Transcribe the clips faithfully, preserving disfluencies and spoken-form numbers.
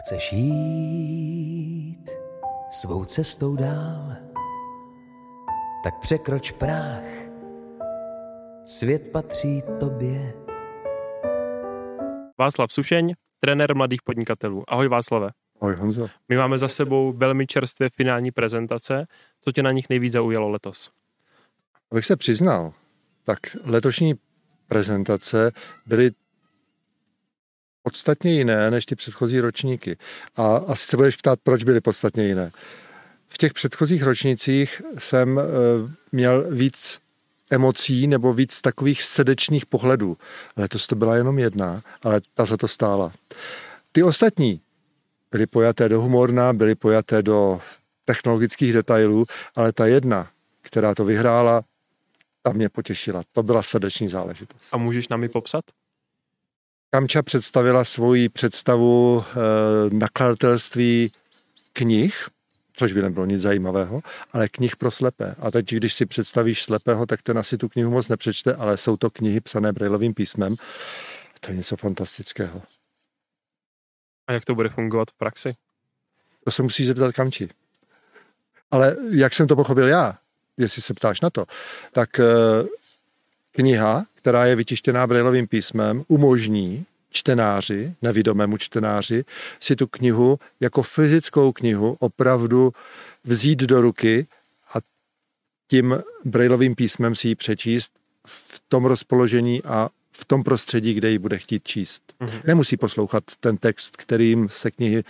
Chceš jít svou cestou dál, tak překroč práh, svět patří tobě. Václav Sušeň, trenér mladých podnikatelů. Ahoj Václave. Ahoj Honzo. My máme za sebou velmi čerstvé finální prezentace. Co tě na nich nejvíc zaujalo letos? Abych se přiznal, tak letošní prezentace byly podstatně jiné než ty předchozí ročníky. A asi se budeš ptát, proč byly podstatně jiné. V těch předchozích ročnících jsem e, měl víc emocí nebo víc takových srdečných pohledů. Letos to byla jenom jedna, ale ta za to stála. Ty ostatní byly pojaté do humorna, byly pojaté do technologických detailů, ale ta jedna, která to vyhrála, ta mě potěšila. To byla srdeční záležitost. A můžeš nám ji popsat? Kamča představila svoji představu e, nakladatelství knih, což by nebylo nic zajímavého, ale knih pro slepé. A teď, když si představíš slepého, tak ten asi tu knihu moc nepřečte, ale jsou to knihy psané brailovým písmem. To je něco fantastického. A jak to bude fungovat v praxi? To se musíš zeptat Kamči. Ale jak jsem to pochopil já, jestli se ptáš na to, tak e, kniha, která je vytištěná brailovým písmem, umožní čtenáři, nevidomému čtenáři, si tu knihu jako fyzickou knihu opravdu vzít do ruky a tím brailovým písmem si ji přečíst v tom rozpoložení a v tom prostředí, kde ji bude chtít číst. Mm-hmm. Nemusí poslouchat ten text, kterým se knihy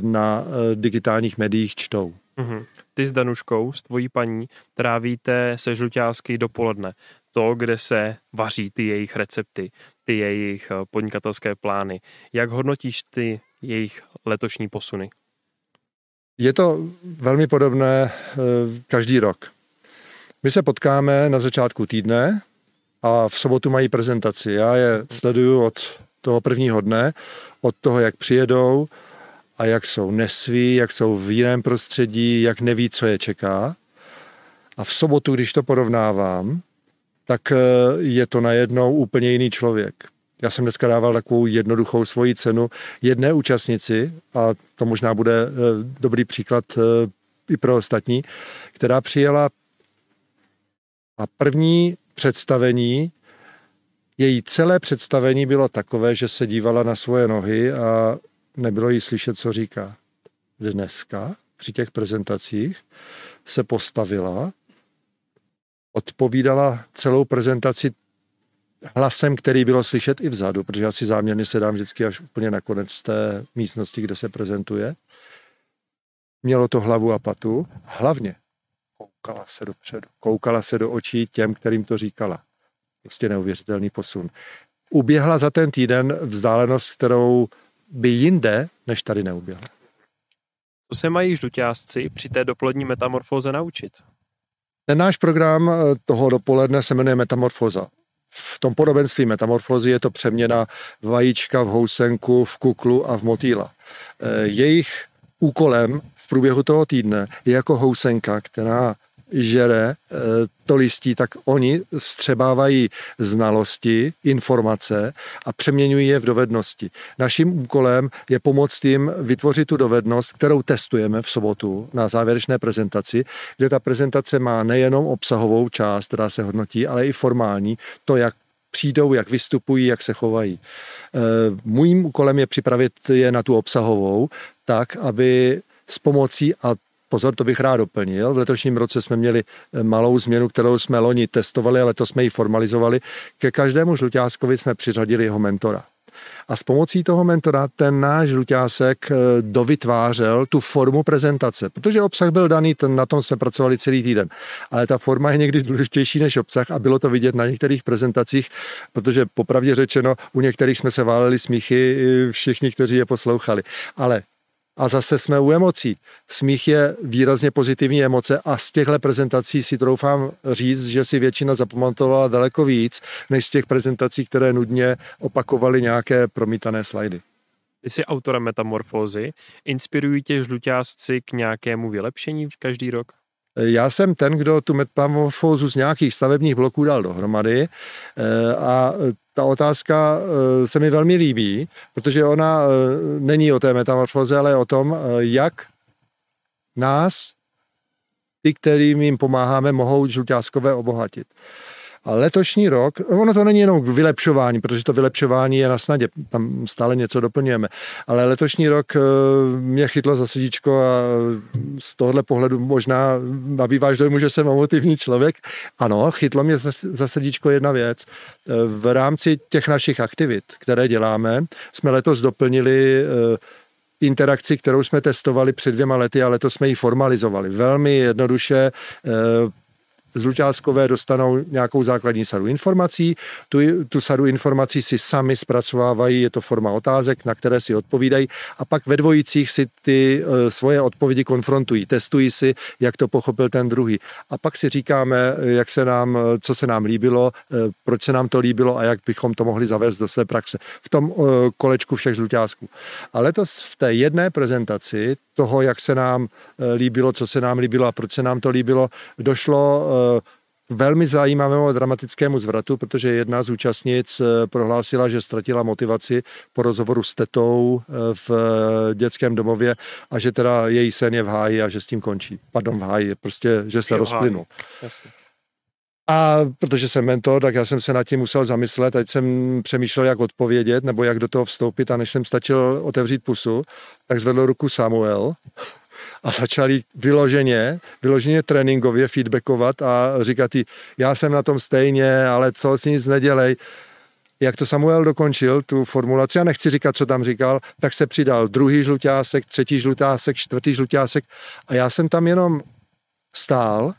na digitálních médiích čtou. Mm-hmm. Ty s Danuškou, s tvojí paní, trávíte se žluťásky dopoledne. To, kde se vaří ty jejich recepty, ty jejich podnikatelské plány. Jak hodnotíš ty jejich letošní posuny? Je to velmi podobné každý rok. My se potkáme na začátku týdne a v sobotu mají prezentaci. Já je sleduju od toho prvního dne, od toho, jak přijedou a jak jsou nesví, jak jsou v jiném prostředí, jak neví, co je čeká. A v sobotu, když to porovnávám, tak je to najednou úplně jiný člověk. Já jsem dneska dával takovou jednoduchou svoji cenu jedné účastnici, a to možná bude dobrý příklad i pro ostatní, která přijela a první představení, její celé představení bylo takové, že se dívala na svoje nohy a nebylo jí slyšet, co říká. Dneska při těch prezentacích se postavila, odpovídala celou prezentaci hlasem, který bylo slyšet i vzadu, protože já si záměrně sedám vždycky až úplně na konec té místnosti, kde se prezentuje. Mělo to hlavu a patu a hlavně koukala se dopředu, koukala se do očí těm, kterým to říkala. Prostě neuvěřitelný posun. Uběhla za ten týden vzdálenost, kterou by jinde, než tady neuběhla. Co se mají žluťásci při té dopolední metamorfóze naučit? Ten náš program toho dopoledne se jmenuje Metamorfóza. V tom podobenství metamorfózy je to přeměna vajíčka v housenku, v kuklu a v motýla. Jejich úkolem v průběhu toho týdne je jako housenka, která žere to listí, tak oni vstřebávají znalosti, informace a přeměňují je v dovednosti. Naším úkolem je pomoct jim vytvořit tu dovednost, kterou testujeme v sobotu na závěrečné prezentaci, kde ta prezentace má nejenom obsahovou část, která se hodnotí, ale i formální, to, jak přijdou, jak vystupují, jak se chovají. Mým úkolem je připravit je na tu obsahovou, tak, aby s pomocí a pozor, to bych rád doplnil. V letošním roce jsme měli malou změnu, kterou jsme loni testovali, ale to jsme ji formalizovali. Ke každému žluťáskovi jsme přiřadili jeho mentora. A s pomocí toho mentora ten náš žluťásek dovytvářel tu formu prezentace, protože obsah byl daný, ten, na tom jsme pracovali celý týden. Ale ta forma je někdy důležitější než obsah a bylo to vidět na některých prezentacích, protože popravdě řečeno, u některých jsme se váleli smíchy všichni, kteří je poslouchali. Ale a zase jsme u emocí. Smích je výrazně pozitivní emoce a z těchto prezentací si troufám říct, že si většina zapamatovala daleko víc, než z těch prezentací, které nudně opakovaly nějaké promítané slajdy. Ty jsi autorem metamorfózy. Inspirují tě žluťásci k nějakému vylepšení každý rok? Já jsem ten, kdo tu metamorfózu z nějakých stavebních bloků dal dohromady a ta otázka se mi velmi líbí, protože ona není o té metamorfóze, ale o tom, jak nás, ty, kterým jim pomáháme, mohou žluťáskové obohatit. A letošní rok, ono to není jenom vylepšování, protože to vylepšování je na snadě, tam stále něco doplňujeme, ale letošní rok mě chytlo za srdíčko a z tohohle pohledu možná nabýváš dojmu, že jsem emotivní člověk. Ano, chytlo mě za srdíčko jedna věc. V rámci těch našich aktivit, které děláme, jsme letos doplnili interakci, kterou jsme testovali před dvěma lety a letos jsme ji formalizovali. Velmi jednoduše žluťáskové dostanou nějakou základní sadu informací, tu, tu sadu informací si sami zpracovávají, je to forma otázek, na které si odpovídají a pak ve dvojicích si ty e, svoje odpovědi konfrontují, testují si, jak to pochopil ten druhý. A pak si říkáme, jak se nám, co se nám líbilo, e, proč se nám to líbilo a jak bychom to mohli zavést do své praxe. V tom e, kolečku všech žluťásků. A letos v té jedné prezentaci toho, jak se nám líbilo, co se nám líbilo a proč se nám to líbilo, došlo k velmi zajímavému a dramatickému zvratu, protože jedna z účastnic prohlásila, že ztratila motivaci po rozhovoru s tetou v dětském domově a že teda její sen je v háji a že s tím končí. Pardon, v háji, prostě, že se rozplynul. Jasně. A protože jsem mentor, tak já jsem se nad tím musel zamyslet, ať jsem přemýšlel, jak odpovědět, nebo jak do toho vstoupit a než jsem stačil otevřít pusu, tak zvedl ruku Samuel a začal jí vyloženě, vyloženě tréninkově feedbackovat a říkat jí, já jsem na tom stejně, ale co, si nic nedělej. Jak to Samuel dokončil, tu formulaci, já nechci říkat, co tam říkal, tak se přidal druhý žlutásek, třetí žlutásek, čtvrtý žlutásek a já jsem tam jenom stál.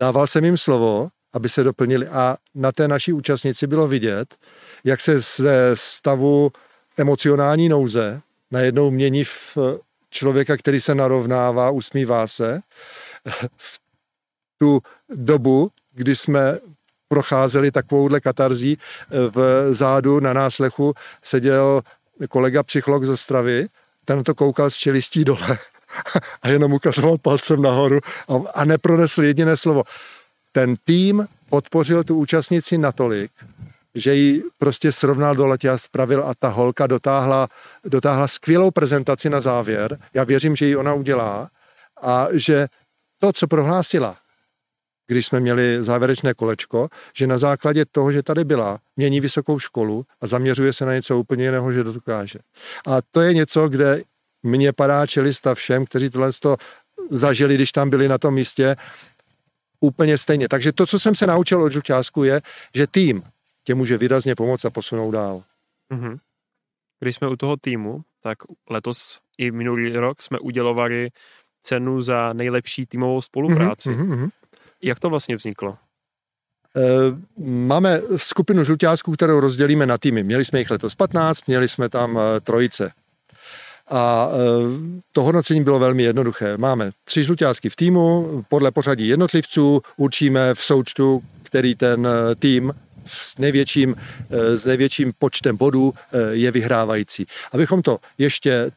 Dával jsem jim slovo, aby se doplnili a na té naší účastnici bylo vidět, jak se ze stavu emocionální nouze najednou mění v člověka, který se narovnává, usmívá se. V tu dobu, kdy jsme procházeli takovouhle katarzí, v zádu na náslechu seděl kolega psycholog z Ostravy, ten to koukal z čelistí dole. A jenom ukazoval palcem nahoru a nepronesl jediné slovo. Ten tým podpořil tu účastnici natolik, že ji prostě srovnal do letě a spravil a ta holka dotáhla, dotáhla skvělou prezentaci na závěr. Já věřím, že ji ona udělá a že to, co prohlásila, když jsme měli závěrečné kolečko, že na základě toho, že tady byla, mění vysokou školu a zaměřuje se na něco úplně jiného, že dokáže. A to je něco, kde mně padá čelista všem, kteří tohle to zažili, když tam byli na tom místě, úplně stejně. Takže to, co jsem se naučil od žluťásku, je, že tým tě může výrazně pomoct a posunout dál. Mm-hmm. Když jsme u toho týmu, tak letos i minulý rok jsme udělovali cenu za nejlepší týmovou spolupráci. Mm-hmm. Jak to vlastně vzniklo? Máme skupinu žluťásků, kterou rozdělíme na týmy. Měli jsme jich letos patnáct, měli jsme tam trojice. A to hodnocení bylo velmi jednoduché. Máme tři žluťásky v týmu, podle pořadí jednotlivců určíme v součtu, který ten tým s největším, s největším počtem bodů je vyhrávající. Abychom to ještě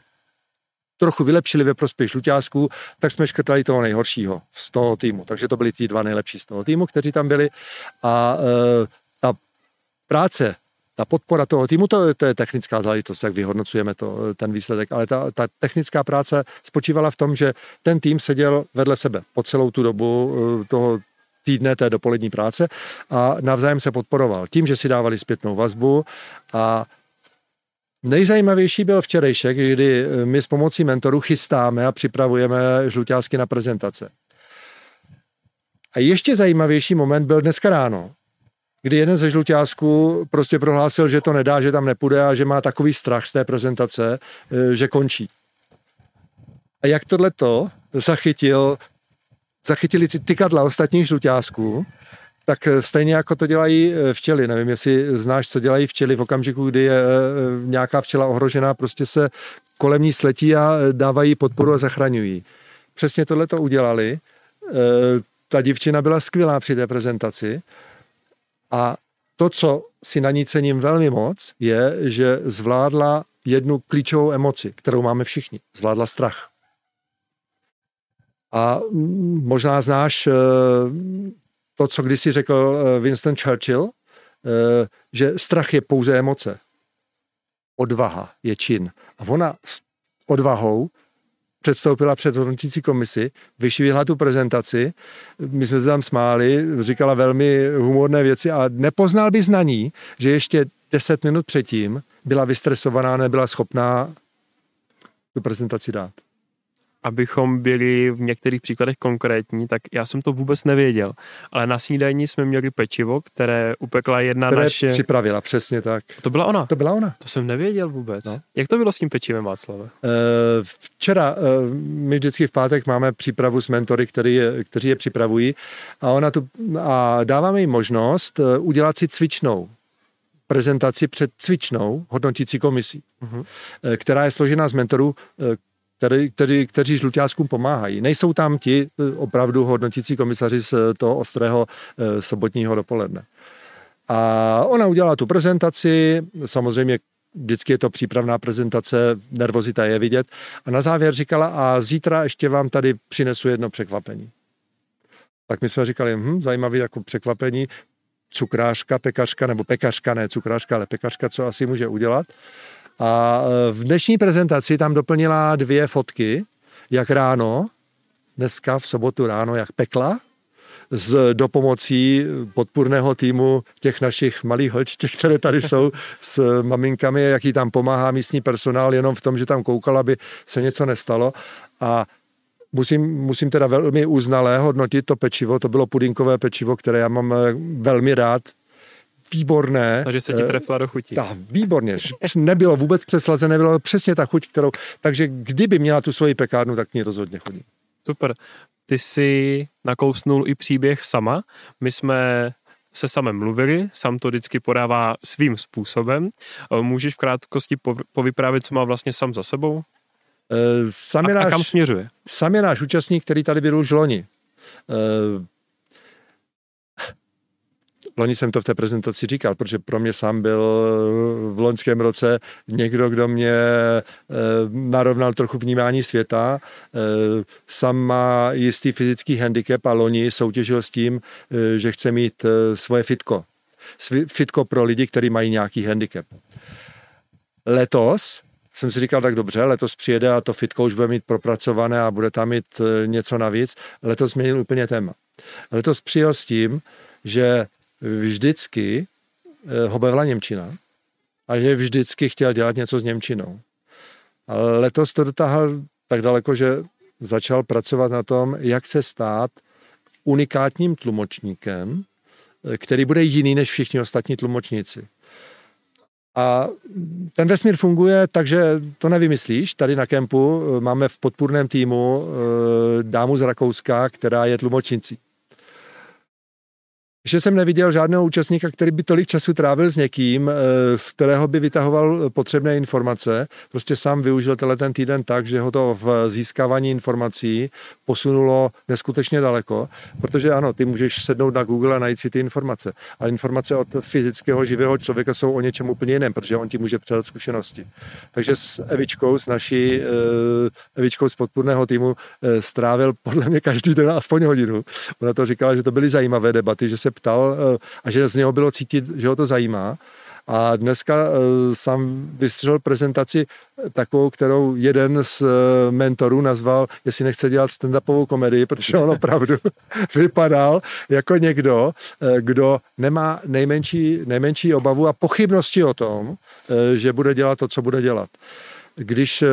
trochu vylepšili ve prospěch žluťásků, tak jsme škrtali toho nejhoršího z toho týmu. Takže to byli ti dva nejlepší z toho týmu, kteří tam byli. A ta práce, ta podpora toho týmu, to, to je technická záležitost, jak vyhodnocujeme to, ten výsledek, ale ta, ta technická práce spočívala v tom, že ten tým seděl vedle sebe po celou tu dobu toho týdne, té dopolední práce a navzájem se podporoval tím, že si dávali zpětnou vazbu a nejzajímavější byl včerejšek, kdy my s pomocí mentorů chystáme a připravujeme žluťásky na prezentace. A ještě zajímavější moment byl dneska ráno, kdy jeden ze žluťásků prostě prohlásil, že to nedá, že tam nepůjde a že má takový strach z té prezentace, že končí. A jak tohleto zachytil, zachytili ty tykadla ostatních žluťásků, tak stejně jako to dělají včely. Nevím, jestli znáš, co dělají včely v okamžiku, kdy je nějaká včela ohrožená, prostě se kolem ní sletí a dávají podporu a zachraňují. Přesně tohleto udělali. Ta dívčina byla skvělá při té prezentaci. A to, co si na ní cením velmi moc, je, že zvládla jednu klíčovou emoci, kterou máme všichni. Zvládla strach. A možná znáš to, co kdysi řekl Winston Churchill, že strach je pouze emoce. Odvaha je čin. A ona s odvahou předstoupila před hodnotící komisi, vyšvihla tu prezentaci, my jsme se tam smáli, říkala velmi humorné věci a nepoznal bys na ní, že ještě deset minut předtím byla vystresovaná, nebyla schopná tu prezentaci dát. Abychom byli v některých příkladech konkrétní, tak já jsem to vůbec nevěděl. Ale na snídani jsme měli pečivo, které upekla jedna které naše... Které připravila, přesně tak. To byla ona? To byla ona. To jsem nevěděl vůbec. No. Jak to bylo s tím pečivem, Václave? E, včera, e, my vždycky v pátek máme přípravu s mentory, který je, kteří je připravují a, ona tu, a dáváme jim možnost udělat si cvičnou. Prezentaci před cvičnou hodnotící komisí, mm-hmm. e, která je složena z mentorů, e, Který, který, kteří žluťářkům pomáhají. Nejsou tam ti opravdu hodnotící komisaři z toho ostrého sobotního dopoledne. A ona udělala tu prezentaci, samozřejmě vždycky je to přípravná prezentace, nervozita je vidět, a na závěr říkala, a zítra ještě vám tady přinesu jedno překvapení. Tak my jsme říkali, hm, zajímavé jako překvapení, cukrářka, pekařka, nebo pekařka, ne cukrářka, ale pekařka, co asi může udělat. A v dnešní prezentaci tam doplnila dvě fotky, jak ráno, dneska v sobotu ráno, jak pekla, s dopomocí podpůrného týmu těch našich malých holčiček, které tady jsou s maminkami, jak jí tam pomáhá místní personál, jenom v tom, že tam koukala, aby se něco nestalo. A musím, musím teda velmi uznalé hodnotit to pečivo, to bylo pudinkové pečivo, které já mám velmi rád, výborné. Takže se ti trefla do chuti. Tak, výborně. Nebylo vůbec přeslazené, bylo přesně ta chuť, kterou... Takže kdyby měla tu svoji pekárnu, tak k ní rozhodně chodí. Super. Ty jsi nakousnul i příběh sama. My jsme se samem mluvili, Sam to vždycky podává svým způsobem. Můžeš v krátkosti povyprávět, co má vlastně Sam za sebou? E, sam a, náš, a kam směřuje? Sam je náš účastník, který tady byl už loni. E, Loni jsem to v té prezentaci říkal, protože pro mě Sam byl v loňském roce někdo, kdo mě narovnal trochu vnímání světa. Sam má jistý fyzický handicap a loni soutěžil s tím, že chce mít svoje fitko. Fitko pro lidi, kteří mají nějaký handicap. Letos jsem si říkal, tak dobře, letos přijede a to fitko už bude mít propracované a bude tam mít něco navíc. Letos změnil úplně téma. Letos přijel s tím, že vždycky ho bavila němčina a že vždycky chtěl dělat něco s němčinou. Ale letos to dotáhl tak daleko, že začal pracovat na tom, jak se stát unikátním tlumočníkem, který bude jiný než všichni ostatní tlumočníci. A ten vesmír funguje, takže to nevymyslíš. Tady na kempu máme v podpůrném týmu dámu z Rakouska, která je tlumočnicí. Že jsem neviděl žádného účastníka, který by tolik času trávil s někým, z kterého by vytahoval potřebné informace. Prostě Sam využil tenhle ten týden tak, že ho to v získávání informací posunulo neskutečně daleko, protože ano, ty můžeš sednout na Google a najít si ty informace, ale informace od fyzického živého člověka jsou o něčem úplně jiném, protože on ti může předat zkušenosti. Takže s Evičkou, s naší Evičkou z podpůrného týmu strávil podle mě každý den aspoň hodinu. Ona to říkala, že to byly zajímavé debaty, že se ptal a že z něho bylo cítit, že ho to zajímá. A dneska Sam vystřelil prezentaci takovou, kterou jeden z mentorů nazval, jestli nechce dělat stand-upovou komedii, protože on opravdu vypadal jako někdo, kdo nemá nejmenší, nejmenší obavu a pochybnosti o tom, že bude dělat to, co bude dělat. Když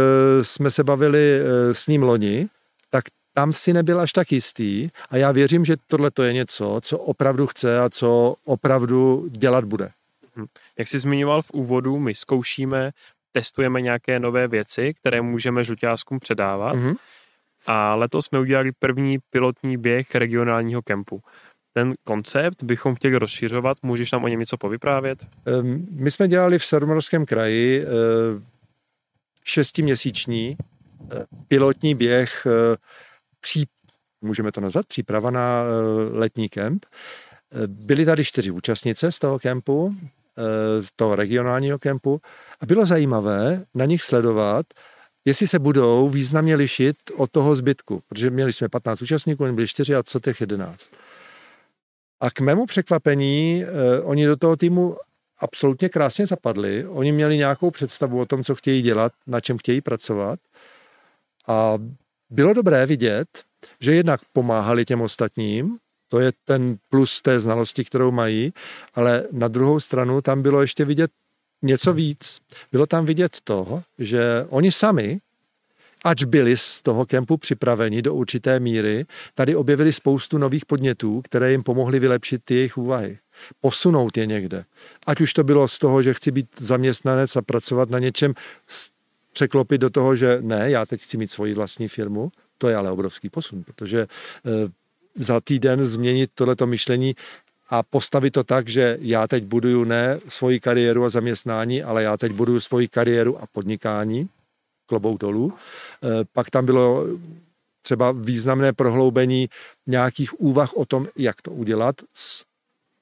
jsme se bavili s ním loni, tak tam si nebyl až tak jistý a já věřím, že tohle to je něco, co opravdu chce a co opravdu dělat bude. Jak jsi zmiňoval v úvodu, my zkoušíme, testujeme nějaké nové věci, které můžeme žluťářskům předávat, mm-hmm. a letos jsme udělali první pilotní běh regionálního kempu. Ten koncept bychom chtěli rozšiřovat, můžeš nám o něm něco povyprávět? My jsme dělali v Šumavském kraji šestiměsíční pilotní běh, můžeme to nazvat, příprava na letní kemp. Byly tady čtyři účastnice z toho kempu, z toho regionálního kempu a bylo zajímavé na nich sledovat, jestli se budou významně lišit od toho zbytku, protože měli jsme patnáct účastníků, oni byli čtyři a co těch jedenáct. A k mému překvapení, eh, oni do toho týmu absolutně krásně zapadli, oni měli nějakou představu o tom, co chtějí dělat, na čem chtějí pracovat a bylo dobré vidět, že jednak pomáhali těm ostatním, to je ten plus té znalosti, kterou mají, ale na druhou stranu tam bylo ještě vidět něco víc. Bylo tam vidět to, že oni sami, ač byli z toho kempu připraveni do určité míry, tady objevili spoustu nových podnětů, které jim pomohly vylepšit ty jejich úvahy. Posunout je někde. Ať už to bylo z toho, že chci být zaměstnanec a pracovat na něčem, překlopit do toho, že ne, já teď chci mít svoji vlastní firmu, to je ale obrovský posun, protože za týden změnit tohleto myšlení a postavit to tak, že já teď buduju ne svoji kariéru a zaměstnání, ale já teď buduju svoji kariéru a podnikání, klobouk dolů. Pak tam bylo třeba významné prohloubení nějakých úvah o tom, jak to udělat z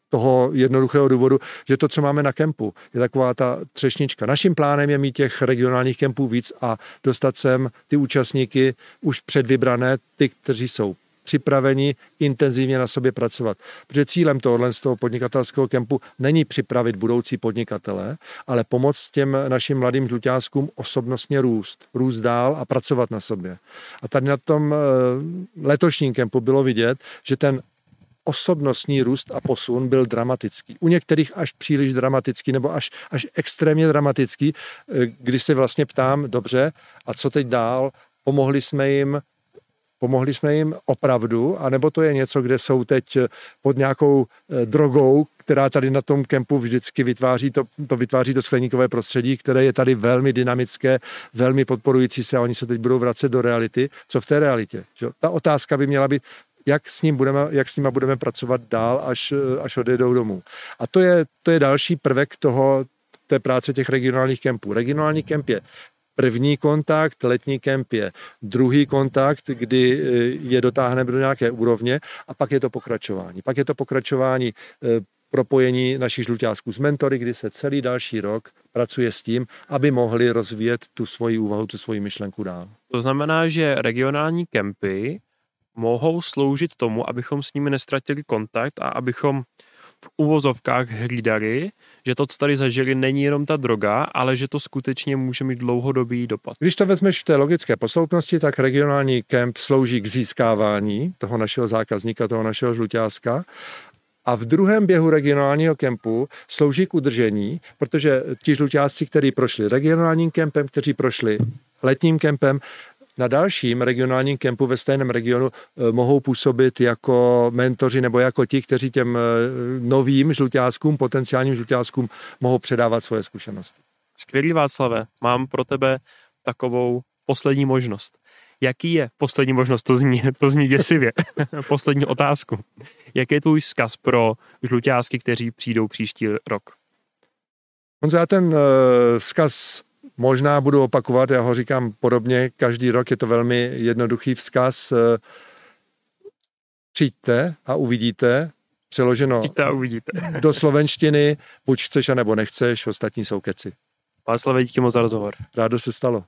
toho jednoduchého důvodu, že to, co máme na kempu, je taková ta třešnička. Naším plánem je mít těch regionálních kempů víc a dostat sem ty účastníky už předvybrané, ty, kteří jsou připraveni intenzivně na sobě pracovat. Protože cílem tohohle z toho podnikatelského kempu není připravit budoucí podnikatele, ale pomoct těm našim mladým žluťáskům osobnostně růst, růst dál a pracovat na sobě. A tady na tom letošním kempu bylo vidět, že ten osobnostní růst a posun byl dramatický. U některých až příliš dramatický nebo až, až extrémně dramatický, kdy se vlastně ptám, dobře, a co teď dál? Pomohli jsme jim Pomohli jsme jim opravdu, anebo to je něco, kde jsou teď pod nějakou drogou, která tady na tom kempu vždycky vytváří to, to vytváří to skleníkové prostředí, které je tady velmi dynamické, velmi podporující se a oni se teď budou vracet do reality. Co v té realitě? Že? Ta otázka by měla být, jak s ním budeme, jak s nima budeme pracovat dál, až, až odejdou domů. A to je, to je další prvek toho, té práce těch regionálních kempů. Regionální kemp je první kontakt, letní kemp je druhý kontakt, kdy je dotáhneme do nějaké úrovně a pak je to pokračování. Pak je to pokračování propojení našich žluťásků s mentory, kdy se celý další rok pracuje s tím, aby mohli rozvíjet tu svoji úvahu, tu svoji myšlenku dál. To znamená, že regionální kempy mohou sloužit tomu, abychom s nimi neztratili kontakt a abychom v uvozovkách hlídali, že to, co tady zažili, není jenom ta droga, ale že to skutečně může mít dlouhodobý dopad. Když to vezmeš v té logické posloupnosti, tak regionální kemp slouží k získávání toho našeho zákazníka, toho našeho žluťáska a v druhém běhu regionálního kempu slouží k udržení, protože ti žluťásci, kteří prošli regionálním kempem, kteří prošli letním kempem, na dalším regionálním kempu ve stejném regionu mohou působit jako mentoři nebo jako ti, kteří těm novým žluťáskům, potenciálním žluťáskům mohou předávat svoje zkušenosti. Skvělý Václave, mám pro tebe takovou poslední možnost. Jaký je poslední možnost? To zní, to zní děsivě. Poslední otázku. Jaký je tvůj vzkaz pro žluťásky, kteří přijdou příští rok? Honzo, já ten vzkaz možná budu opakovat, já ho říkám podobně, každý rok je to velmi jednoduchý vzkaz. Přijďte a uvidíte, přeloženo a uvidíte. do slovenštiny, buď chceš, anebo nechceš, ostatní jsou keci. Václave, díky moc za rozhovor. Rádo se stalo.